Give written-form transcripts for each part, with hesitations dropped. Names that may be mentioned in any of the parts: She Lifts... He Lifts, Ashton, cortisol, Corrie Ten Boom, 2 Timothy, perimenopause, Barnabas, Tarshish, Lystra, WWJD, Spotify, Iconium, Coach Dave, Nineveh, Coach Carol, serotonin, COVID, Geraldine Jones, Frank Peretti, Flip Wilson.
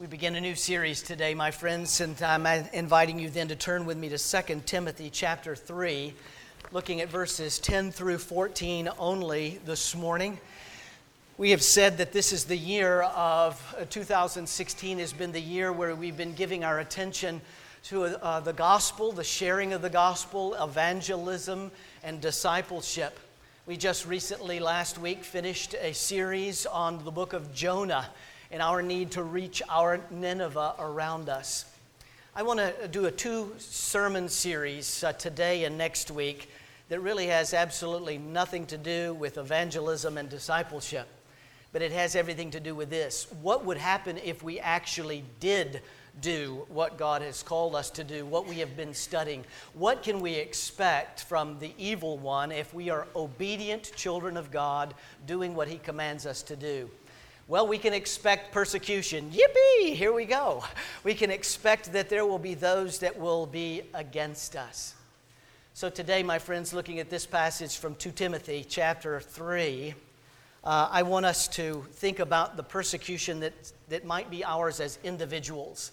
We begin a new series today, my friends, and I'm inviting you then to turn with me to 2 Timothy chapter 3, looking at verses 10 through 14 only this morning. We have said that this is the year of 2016 has been the year where we've been giving our attention to the gospel, the sharing of the gospel, evangelism, and discipleship. We just recently, last week, finished a series on the book of Jonah and our need to reach our Nineveh around us. I want to do a two-sermon series today and next week that really has absolutely nothing to do with evangelism and discipleship, but it has everything to do with this. What would happen if we actually did do what God has called us to do, what we have been studying? What can we expect from the evil one if we are obedient children of God, doing what he commands us to do? Well, we can expect persecution. Yippee! Here we go. We can expect that there will be those that will be against us. So today, my friends, looking at this passage from 2 Timothy chapter 3, I want us to think about the persecution that might be ours as individuals.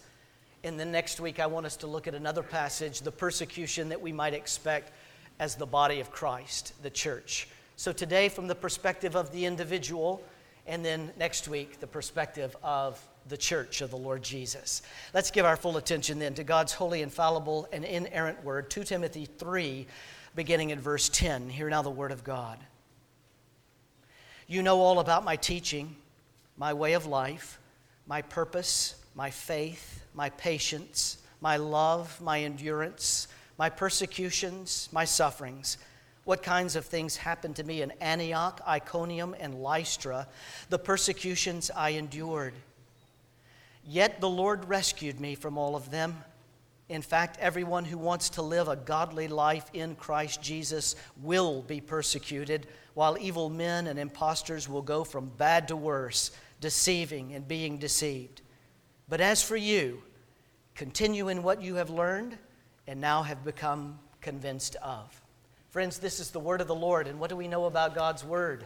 And then next week, I want us to look at another passage, the persecution that we might expect as the body of Christ, the church. So today, from the perspective of the individual, and then next week, the perspective of the church of the Lord Jesus. Let's give our full attention then to God's holy, infallible, and inerrant word, 2 Timothy 3, beginning in verse 10. Hear now the word of God. You know all about my teaching, my way of life, my purpose, my faith, my patience, my love, my endurance, my persecutions, my sufferings, what kinds of things happened to me in Antioch, Iconium, and Lystra, the persecutions I endured. Yet the Lord rescued me from all of them. In fact, everyone who wants to live a godly life in Christ Jesus will be persecuted, while evil men and impostors will go from bad to worse, deceiving and being deceived. But as for you, continue in what you have learned and now have become convinced of. Friends, this is the word of the Lord, and what do we know about God's word?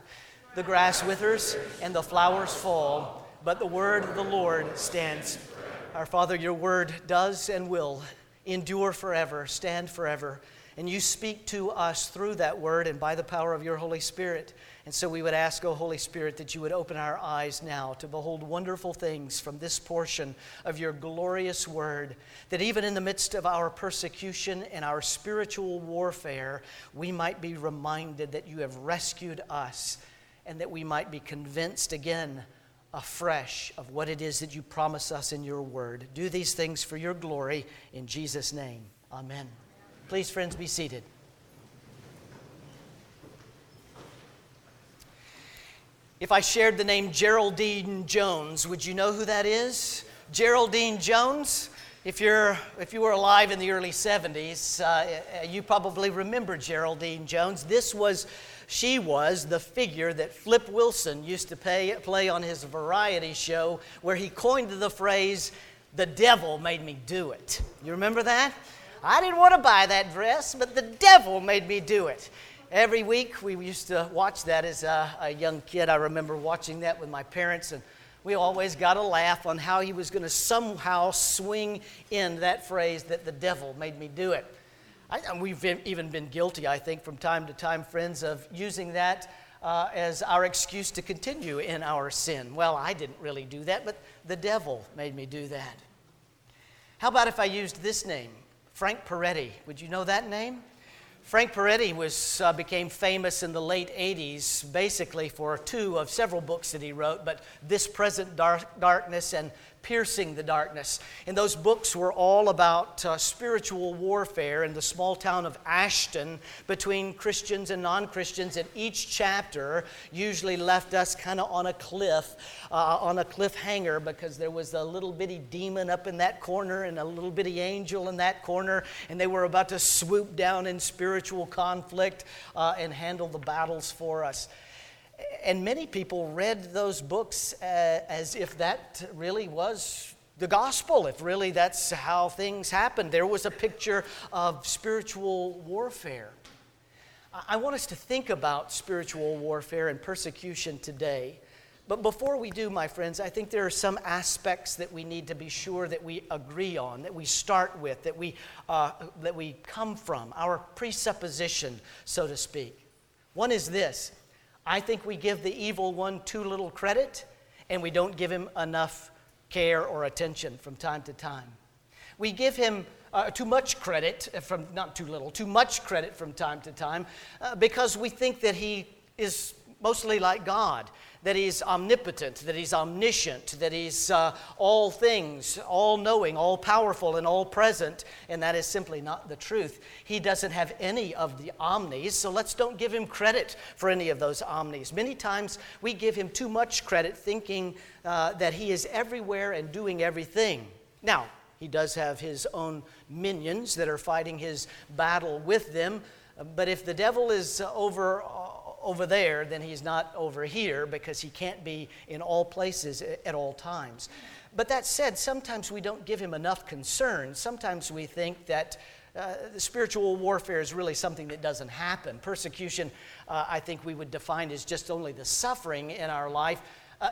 The grass withers and the flowers fall, but the word of the Lord stands. Our Father, your word does and will endure forever, stand forever, and you speak to us through that word and by the power of your Holy Spirit. And so we would ask, O Holy Spirit, that you would open our eyes now to behold wonderful things from this portion of your glorious word, that even in the midst of our persecution and our spiritual warfare, we might be reminded that you have rescued us and that we might be convinced again afresh of what it is that you promise us in your word. Do these things for your glory in Jesus' name. Amen. Please, friends, be seated. If I shared the name Geraldine Jones, would you know who that is? Geraldine Jones. If you were alive in the early 70s, you probably remember Geraldine Jones. She was the figure that Flip Wilson used to play on his variety show, where he coined the phrase, "The devil made me do it." You remember that? I didn't want to buy that dress, but the devil made me do it. Every week, we used to watch that as a young kid. I remember watching that with my parents, and we always got a laugh on how he was going to somehow swing in that phrase that the devil made me do it. We've even been guilty, I think, from time to time, friends, of using that as our excuse to continue in our sin. Well, I didn't really do that, but the devil made me do that. How about if I used this name, Frank Peretti? Would you know that name? Frank Peretti became famous in the late 80s, basically for two of several books that he wrote, but This Present Darkness and Piercing the Darkness. And those books were all about spiritual warfare in the small town of Ashton between Christians and non-Christians. And each chapter usually left us kind of on a cliff, on a cliffhanger, because there was a little bitty demon up in that corner and a little bitty angel in that corner, and they were about to swoop down in spiritual conflict and handle the battles for us. And many people read those books as if that really was the gospel, if really that's how things happened. There was a picture of spiritual warfare. I want us to think about spiritual warfare and persecution today, But before we do, my friends, I think there are some aspects that we need to be sure that we agree on, that we start with, that we come from, our presupposition, so to speak. One is this: I think we give the evil one too little credit, and we don't give him enough care or attention from time to time. We give him too much credit from time to time, because we think that he is mostly like God, that he's omnipotent, that he's omniscient, that he's all things, all-knowing, all-powerful, and all-present, and that is simply not the truth. He doesn't have any of the omnis, so let's don't give him credit for any of those omnis. Many times we give him too much credit, thinking that he is everywhere and doing everything. Now, he does have his own minions that are fighting his battle with them, but if the devil is over there, then he's not over here, because he can't be in all places at all times. But that said, sometimes we don't give him enough concern. Sometimes we think that the spiritual warfare is really something that doesn't happen. Persecution, I think we would define as just only the suffering in our life,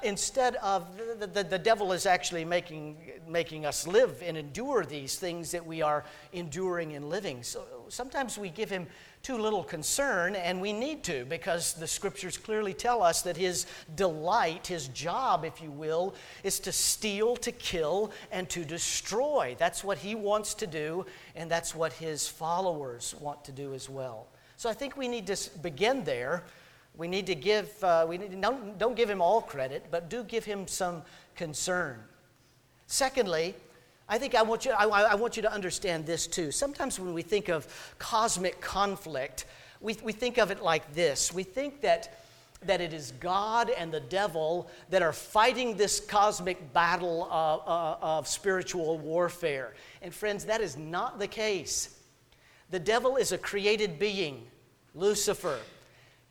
instead of the devil is actually making us live and endure these things that we are enduring and living. So sometimes we give him too little concern, and we need to, because the scriptures clearly tell us that his delight, his job, if you will, is to steal, to kill, and to destroy. That's what he wants to do, and that's what his followers want to do as well. So I think we need to begin there. We need to give, don't give him all credit, but do give him some concern. Secondly, I think I want you to understand this too. Sometimes when we think of cosmic conflict, we think of it like this. We think that it is God and the devil that are fighting this cosmic battle of spiritual warfare. And friends, that is not the case. The devil is a created being, Lucifer.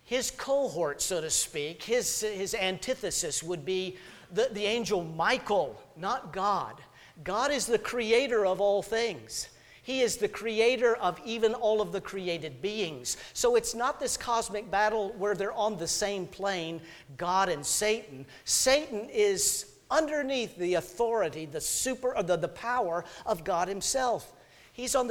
His cohort, so to speak, his antithesis would be the angel Michael, not God. God is the creator of all things. He is the creator of even all of the created beings. So it's not this cosmic battle where they're on the same plane, God and Satan. Satan is underneath the authority, the power of God himself. He's on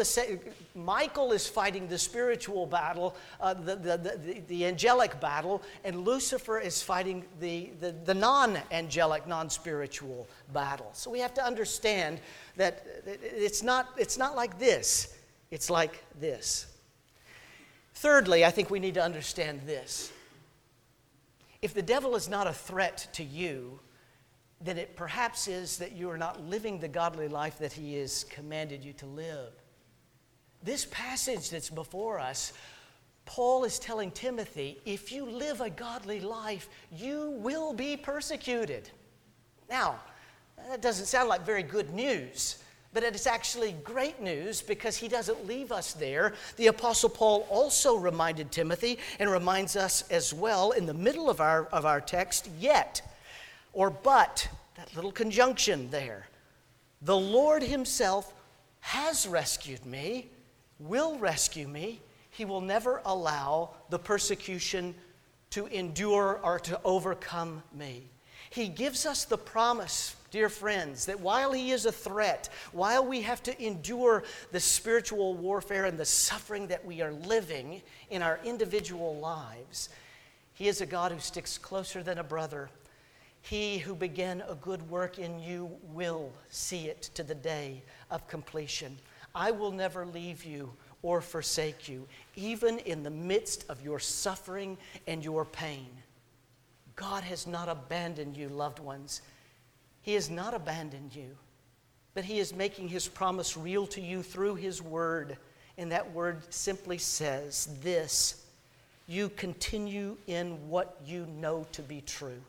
Michael is fighting the spiritual battle, the angelic battle, and Lucifer is fighting the non-angelic, non-spiritual battle. So we have to understand that it's not like this. It's like this. Thirdly, I think we need to understand this. If the devil is not a threat to you, then it perhaps is that you are not living the godly life that he has commanded you to live. This passage that's before us, Paul is telling Timothy, if you live a godly life, you will be persecuted. Now, that doesn't sound like very good news, but it's actually great news, because he doesn't leave us there. The Apostle Paul also reminded Timothy, and reminds us as well in the middle of our text, yet, or but, that little conjunction there. The Lord himself has rescued me, will rescue me. He will never allow the persecution to endure or to overcome me. He gives us the promise, dear friends, that while he is a threat, while we have to endure the spiritual warfare and the suffering that we are living in our individual lives, he is a God who sticks closer than a brother. He who began a good work in you will see it to the day of completion. I will never leave you or forsake you, even in the midst of your suffering and your pain. God has not abandoned you, loved ones. He has not abandoned you, but he is making his promise real to you through his word. And that word simply says this: you continue in what you know to be true.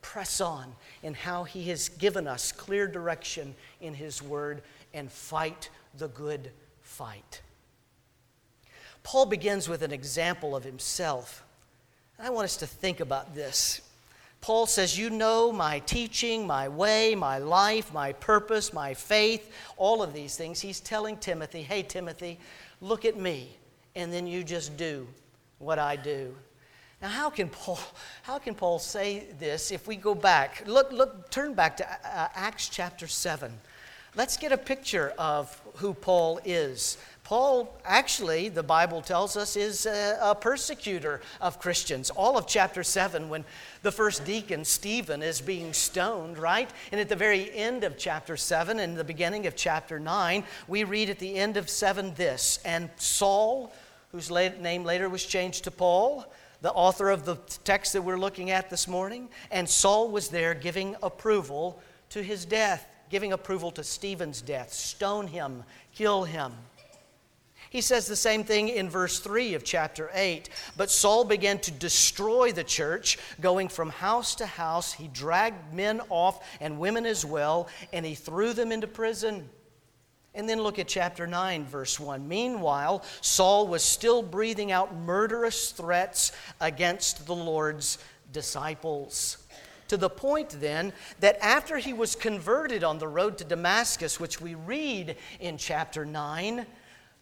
Press on in how he has given us clear direction in his word, and fight the good fight. Paul begins with an example of himself. I want us to think about this. Paul says, you know my teaching, my way, my life, my purpose, my faith, all of these things. He's telling Timothy, hey, Timothy, look at me, and then you just do what I do. Now, how can Paul say this if we go back? Turn back to Acts chapter 7. Let's get a picture of who Paul is. Paul, actually, the Bible tells us, is a persecutor of Christians. All of chapter 7, when the first deacon, Stephen, is being stoned, right? And at the very end of chapter 7 and the beginning of chapter 9, we read at the end of 7 this, and Saul, whose name later was changed to Paul, the author of the text that we're looking at this morning, and Saul was there giving approval to his death, giving approval to Stephen's death. Stone him, kill him. He says the same thing in verse 3 of chapter 8. But Saul began to destroy the church, going from house to house. He dragged men off and women as well, and he threw them into prison. And then look at chapter 9, verse 1. Meanwhile, Saul was still breathing out murderous threats against the Lord's disciples. To the point then that after he was converted on the road to Damascus, which we read in chapter 9,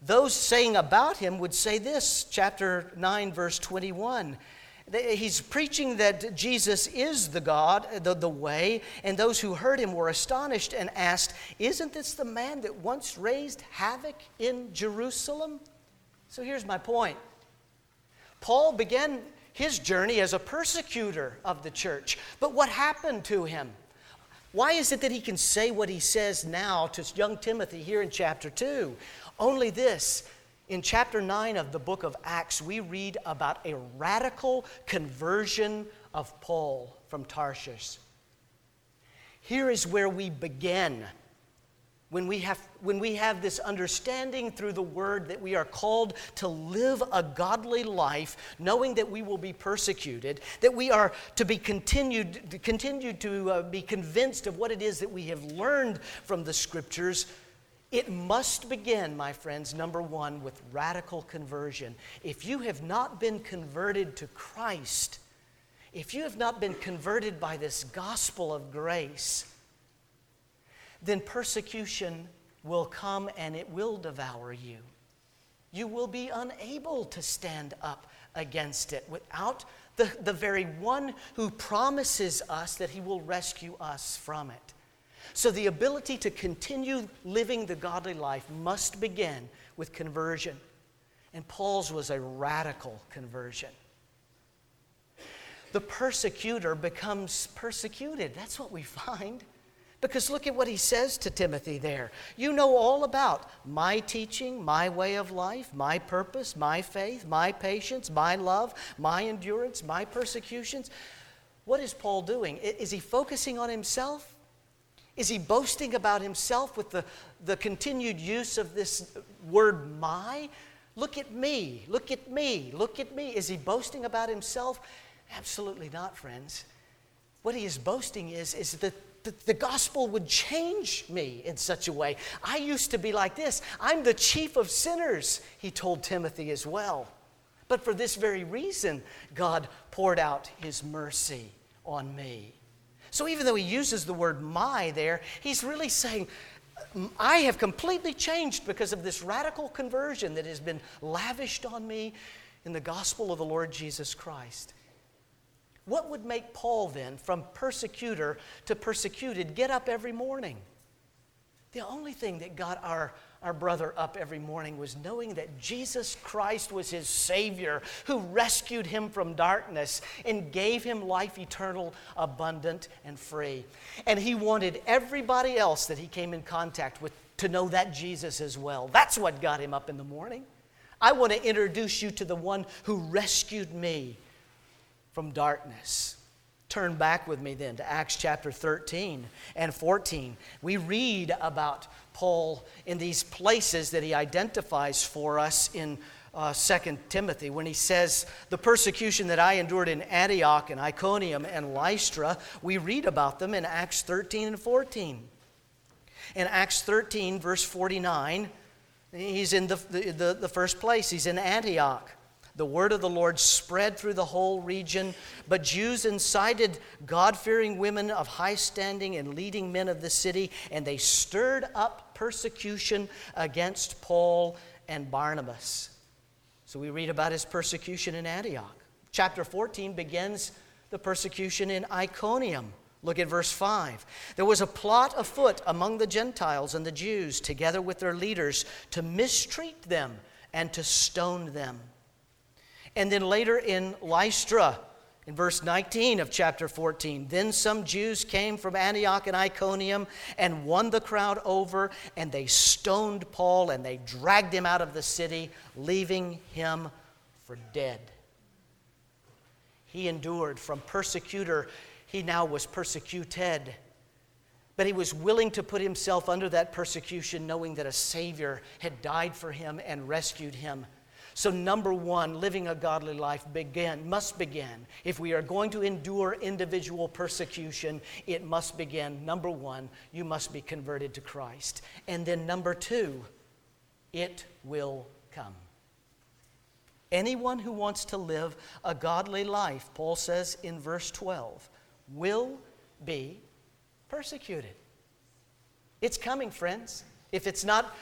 those saying about him would say this, chapter 9, verse 21. He's preaching that Jesus is the God, the way, and those who heard him were astonished and asked, "Isn't this the man that once raised havoc in Jerusalem?" So here's my point. Paul began his journey as a persecutor of the church, but what happened to him? Why is it that he can say what he says now to young Timothy here in chapter 2? Only this, in chapter 9 of the book of Acts, we read about a radical conversion of Paul from Tarshish. Here is where we begin. When we have this understanding through the Word that we are called to live a godly life, knowing that we will be persecuted, that we are to be continued to be convinced of what it is that we have learned from the Scriptures, it must begin, my friends, number one, with radical conversion. If you have not been converted to Christ, if you have not been converted by this gospel of grace, then persecution will come and it will devour you. You will be unable to stand up against it without the very one who promises us that he will rescue us from it. So the ability to continue living the godly life must begin with conversion. And Paul's was a radical conversion. The persecutor becomes persecuted. That's what we find. Because look at what he says to Timothy there. You know all about my teaching, my way of life, my purpose, my faith, my patience, my love, my endurance, my persecutions. What is Paul doing? Is he focusing on himself? Is he boasting about himself with the continued use of this word my? Look at me, look at me, look at me. Is he boasting about himself? Absolutely not, friends. What he is boasting is that the gospel would change me in such a way. I used to be like this. I'm the chief of sinners, he told Timothy as well. But for this very reason, God poured out his mercy on me. So even though he uses the word my there, he's really saying, I have completely changed because of this radical conversion that has been lavished on me in the gospel of the Lord Jesus Christ. What would make Paul then, from persecutor to persecuted, get up every morning? The only thing that got our brother up every morning was knowing that Jesus Christ was his Savior, who rescued him from darkness and gave him life eternal, abundant, and free. And he wanted everybody else that he came in contact with to know that Jesus as well. That's what got him up in the morning. I want to introduce you to the one who rescued me from darkness. Turn back with me then to Acts chapter 13 and 14. We read about Paul in these places that he identifies for us in 2 Timothy when he says, the persecution that I endured in Antioch and Iconium and Lystra, we read about them in Acts 13 and 14. In Acts 13 verse 49, he's in the first place, he's in Antioch. The word of the Lord spread through the whole region, but Jews incited God-fearing women of high standing and leading men of the city, and they stirred up persecution against Paul and Barnabas. So we read about his persecution in Antioch. Chapter 14 begins the persecution in Iconium. Look at verse 5. There was a plot afoot among the Gentiles and the Jews, together with their leaders, to mistreat them and to stone them. And then later in Lystra, in verse 19 of chapter 14, then some Jews came from Antioch and Iconium and won the crowd over, and they stoned Paul and they dragged him out of the city, leaving him for dead. He endured from persecutor. He now was persecuted, but he was willing to put himself under that persecution, knowing that a Savior had died for him and rescued him. So number one, living a godly life must begin. If we are going to endure individual persecution, it must begin. Number one, you must be converted to Christ. And then number two, it will come. Anyone who wants to live a godly life, Paul says in verse 12, will be persecuted. It's coming, friends. If it's not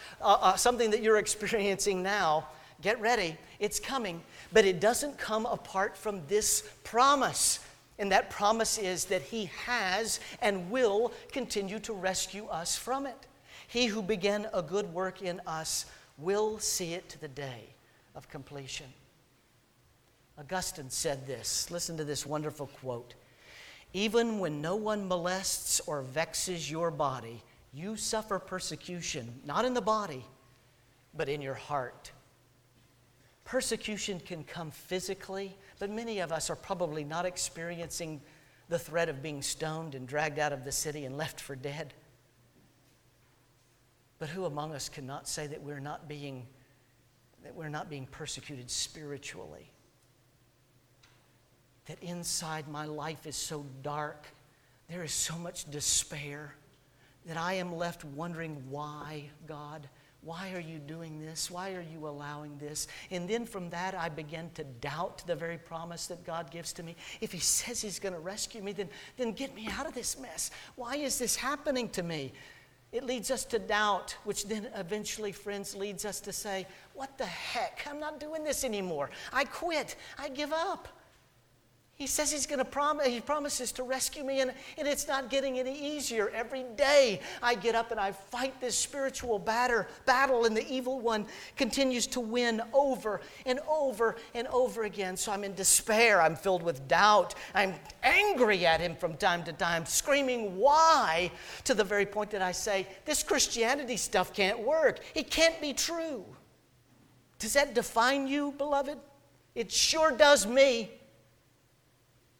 something that you're experiencing now, get ready. It's coming, but it doesn't come apart from this promise. And that promise is that he has and will continue to rescue us from it. He who began a good work in us will see it to the day of completion. Augustine said this. Listen to this wonderful quote. Even when no one molests or vexes your body, you suffer persecution, not in the body, but in your heart. Persecution can come physically, but many of us are probably not experiencing the threat of being stoned and dragged out of the city and left for dead. But who among us cannot say that we're not being persecuted spiritually? That inside my life is so dark, there is so much despair, that I am left wondering, why, God? Why are you doing this? Why are you allowing this? And then from that, I begin to doubt the very promise that God gives to me. If he says he's going to rescue me, then get me out of this mess. Why is this happening to me? It leads us to doubt, which then eventually, friends, leads us to say, what the heck? I'm not doing this anymore. I quit. I give up. He says he's going to he promises to rescue me, and it's not getting any easier. Every day I get up and I fight this spiritual battle, and the evil one continues to win over and over and over again. So I'm in despair. I'm filled with doubt. I'm angry at him from time to time, screaming why, to the very point that I say, this Christianity stuff can't work. It can't be true. Does that define you, beloved? It sure does me.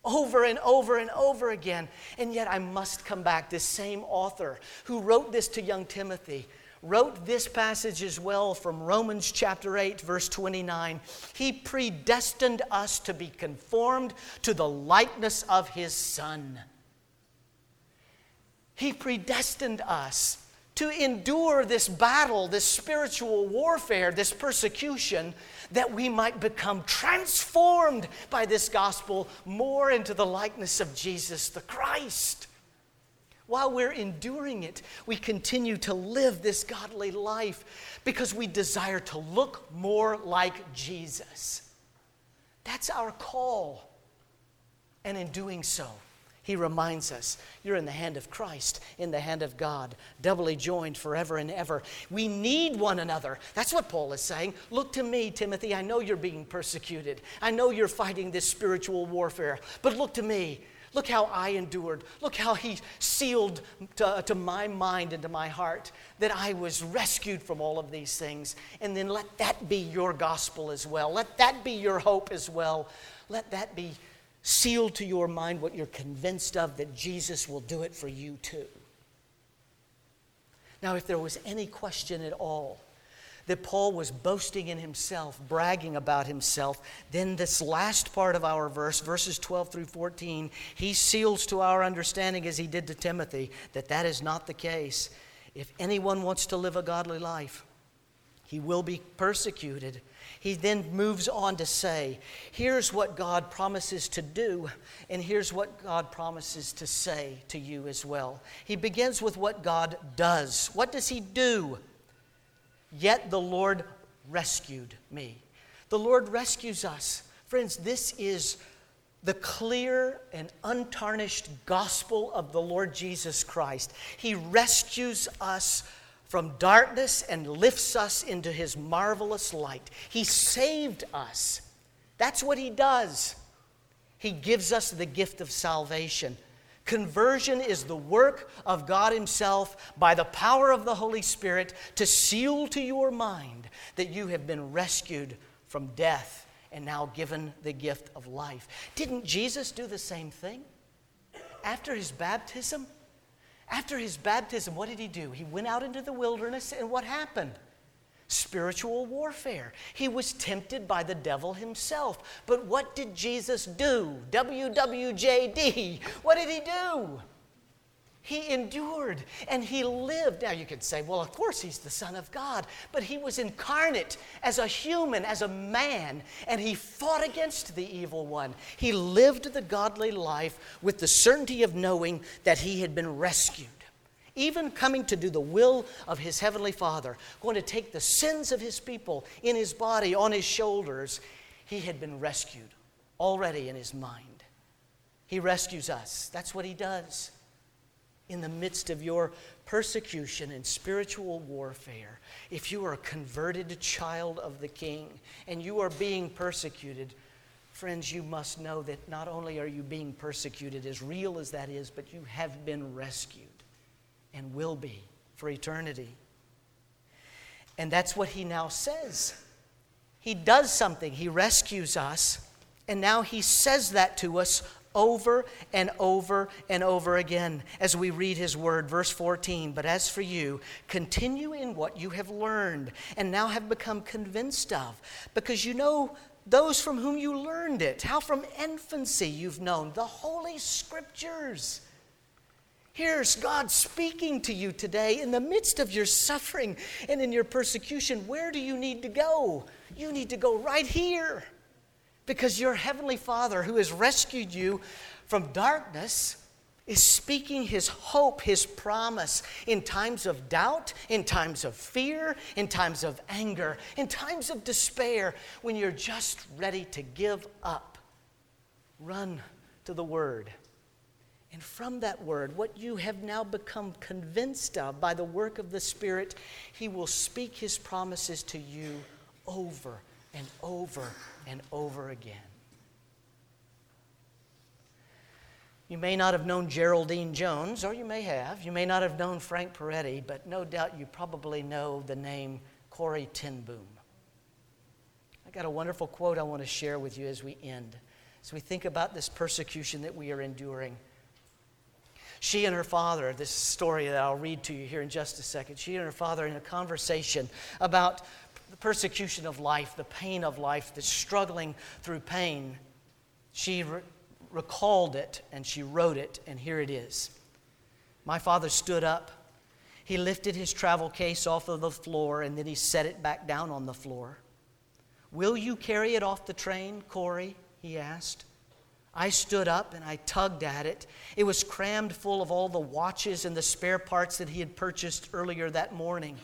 Over and over and over again. And yet I must come back. This same author who wrote this to young Timothy wrote this passage as well from Romans chapter 8, verse 29. He predestined us to be conformed to the likeness of his Son. He predestined us to endure this battle, this spiritual warfare, this persecution, that we might become transformed by this gospel more into the likeness of Jesus the Christ. While we're enduring it, we continue to live this godly life because we desire to look more like Jesus. That's our call. And in doing so, he reminds us, you're in the hand of Christ, in the hand of God, doubly joined forever and ever. We need one another. That's what Paul is saying. Look to me, Timothy. I know you're being persecuted. I know you're fighting this spiritual warfare. But look to me. Look how I endured. Look how he sealed to my mind and to my heart that I was rescued from all of these things. And then let that be your gospel as well. Let that be your hope as well. Let that be seal to your mind what you're convinced of, that Jesus will do it for you too. Now, if there was any question at all that Paul was boasting in himself, bragging about himself, then this last part of our verse, verses 12 through 14, he seals to our understanding, as he did to Timothy, that is not the case. If anyone wants to live a godly life, he will be persecuted. He then moves on to say, here's what God promises to do, and here's what God promises to say to you as well. He begins with what God does. What does he do? Yet the Lord rescued me. The Lord rescues us. Friends, this is the clear and untarnished gospel of the Lord Jesus Christ. He rescues us from darkness and lifts us into his marvelous light. He saved us. That's what he does. He gives us the gift of salvation. Conversion is the work of God himself by the power of the Holy Spirit to seal to your mind that you have been rescued from death and now given the gift of life. Didn't Jesus do the same thing? After his baptism, what did he do? He went out into the wilderness, and what happened? Spiritual warfare. He was tempted by the devil himself. But what did Jesus do? WWJD. What did he do? He endured and he lived. Now you could say, well, of course he's the Son of God, but he was incarnate as a human, as a man, and he fought against the evil one. He lived the godly life with the certainty of knowing that he had been rescued. Even coming to do the will of his heavenly Father, going to take the sins of his people in his body, on his shoulders, he had been rescued already in his mind. He rescues us. That's what he does. In the midst of your persecution and spiritual warfare, if you are a converted child of the King and you are being persecuted, friends, you must know that not only are you being persecuted, as real as that is, but you have been rescued and will be for eternity. And that's what he now says. He does something. He rescues us, and now he says that to us over and over and over again as we read his word. Verse 14, but as for you, continue in what you have learned and now have become convinced of, because you know those from whom you learned it, how from infancy you've known the Holy Scriptures. Here's God speaking to you today in the midst of your suffering and in your persecution. Where do you need to go? You need to go right here. Because your heavenly Father, who has rescued you from darkness, is speaking his hope, his promise in times of doubt, in times of fear, in times of anger, in times of despair, when you're just ready to give up. Run to the Word. And from that Word, what you have now become convinced of by the work of the Spirit, he will speak his promises to you over and over and over again. You may not have known Geraldine Jones, or you may have. You may not have known Frank Peretti, but no doubt you probably know the name Corrie Ten Boom. I got a wonderful quote I want to share with you as we end, as we think about this persecution that we are enduring. She and her father, this story that I'll read to you here in just a second, she and her father in a conversation about the persecution of life, the pain of life, the struggling through pain. She recalled it and she wrote it, and here it is. My father stood up. He lifted his travel case off of the floor, and then he set it back down on the floor. Will you carry it off the train, Corrie? He asked. I stood up and I tugged at it. It was crammed full of all the watches and the spare parts that he had purchased earlier that morning.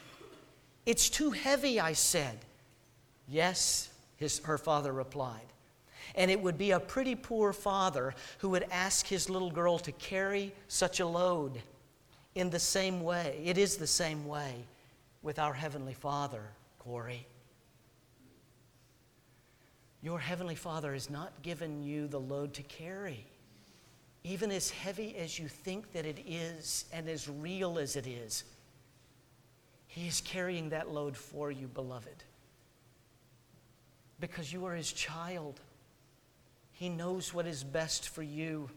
It's too heavy, I said. Yes, her father replied. And it would be a pretty poor father who would ask his little girl to carry such a load. In the same way, it is the same way with our Heavenly Father, Corrie. Your Heavenly Father has not given you the load to carry, even as heavy as you think that it is and as real as it is. He is carrying that load for you, beloved, because you are his child. He knows what is best for you.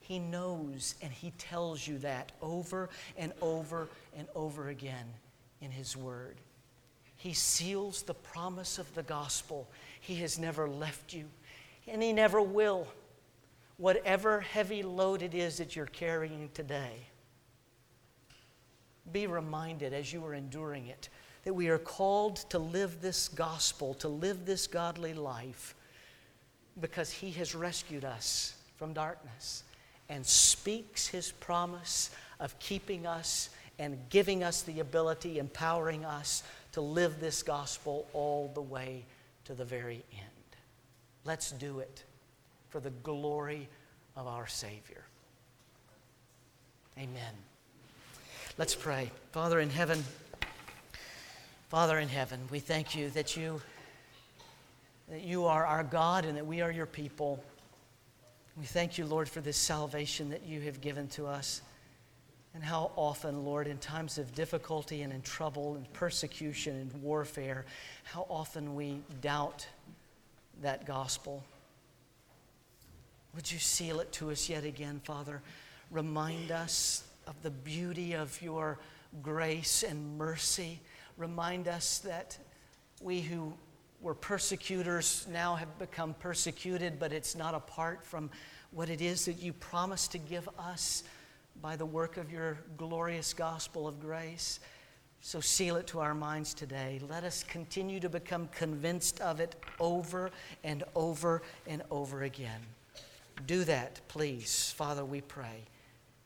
He knows, and he tells you that over and over and over again in his word. He seals the promise of the gospel. He has never left you, and he never will. Whatever heavy load it is that you're carrying today, be reminded as you are enduring it that we are called to live this gospel, to live this godly life, because he has rescued us from darkness and speaks his promise of keeping us and giving us the ability, empowering us to live this gospel all the way to the very end. Let's do it. for the glory of our Savior. Amen. Let's pray. Father in heaven, we thank you that you are our God and that we are your people. We thank you, Lord, for this salvation that you have given to us. And how often, Lord, in times of difficulty and in trouble and persecution and warfare, how often we doubt that gospel. Would you seal it to us yet again, Father? Remind us of the beauty of your grace and mercy. Remind us that we who were persecutors now have become persecuted, but it's not apart from what it is that you promised to give us by the work of your glorious gospel of grace. So seal it to our minds today. Let us continue to become convinced of it over and over and over again. Do that, please, Father, we pray,